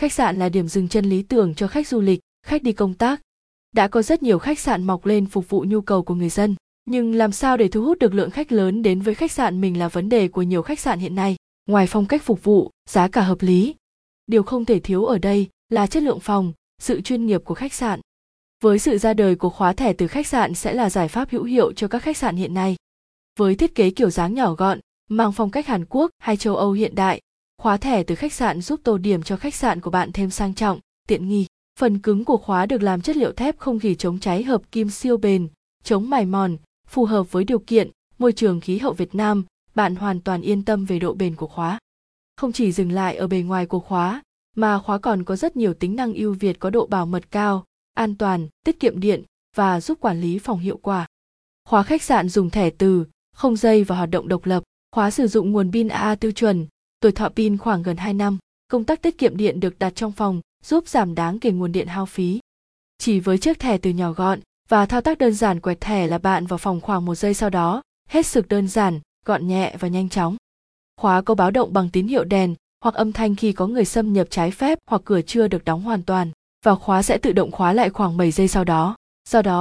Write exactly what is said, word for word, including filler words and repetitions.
Khách sạn là điểm dừng chân lý tưởng cho khách du lịch, khách đi công tác. Đã có rất nhiều khách sạn mọc lên phục vụ nhu cầu của người dân, nhưng làm sao để thu hút được lượng khách lớn đến với khách sạn mình là vấn đề của nhiều khách sạn hiện nay. Ngoài phong cách phục vụ, giá cả hợp lý, điều không thể thiếu ở đây là chất lượng phòng, sự chuyên nghiệp của khách sạn. Với sự ra đời của khóa thẻ từ khách sạn sẽ là giải pháp hữu hiệu cho các khách sạn hiện nay. Với thiết kế kiểu dáng nhỏ gọn, mang phong cách Hàn Quốc hay châu Âu hiện đại, khóa thẻ từ khách sạn giúp tô điểm cho khách sạn của bạn thêm sang trọng, tiện nghi. Phần cứng của khóa được làm chất liệu thép không gỉ chống cháy hợp kim siêu bền, chống mài mòn, phù hợp với điều kiện môi trường khí hậu Việt Nam, bạn hoàn toàn yên tâm về độ bền của khóa. Không chỉ dừng lại ở bề ngoài của khóa, mà khóa còn có rất nhiều tính năng ưu việt có độ bảo mật cao, an toàn, tiết kiệm điện và giúp quản lý phòng hiệu quả. Khóa khách sạn dùng thẻ từ, không dây và hoạt động độc lập. Khóa sử dụng nguồn pin a a tiêu chuẩn, tuổi thọ pin khoảng gần hai năm. Công tắc tiết kiệm điện được đặt trong phòng, giúp giảm đáng kể nguồn điện hao phí. Chỉ với chiếc thẻ từ nhỏ gọn và thao tác đơn giản quẹt thẻ là bạn vào phòng khoảng một giây sau đó, hết sức đơn giản, gọn nhẹ và nhanh chóng. Khóa có báo động bằng tín hiệu đèn hoặc âm thanh khi có người xâm nhập trái phép hoặc cửa chưa được đóng hoàn toàn, và khóa sẽ tự động khóa lại khoảng bảy giây sau đó. Do đó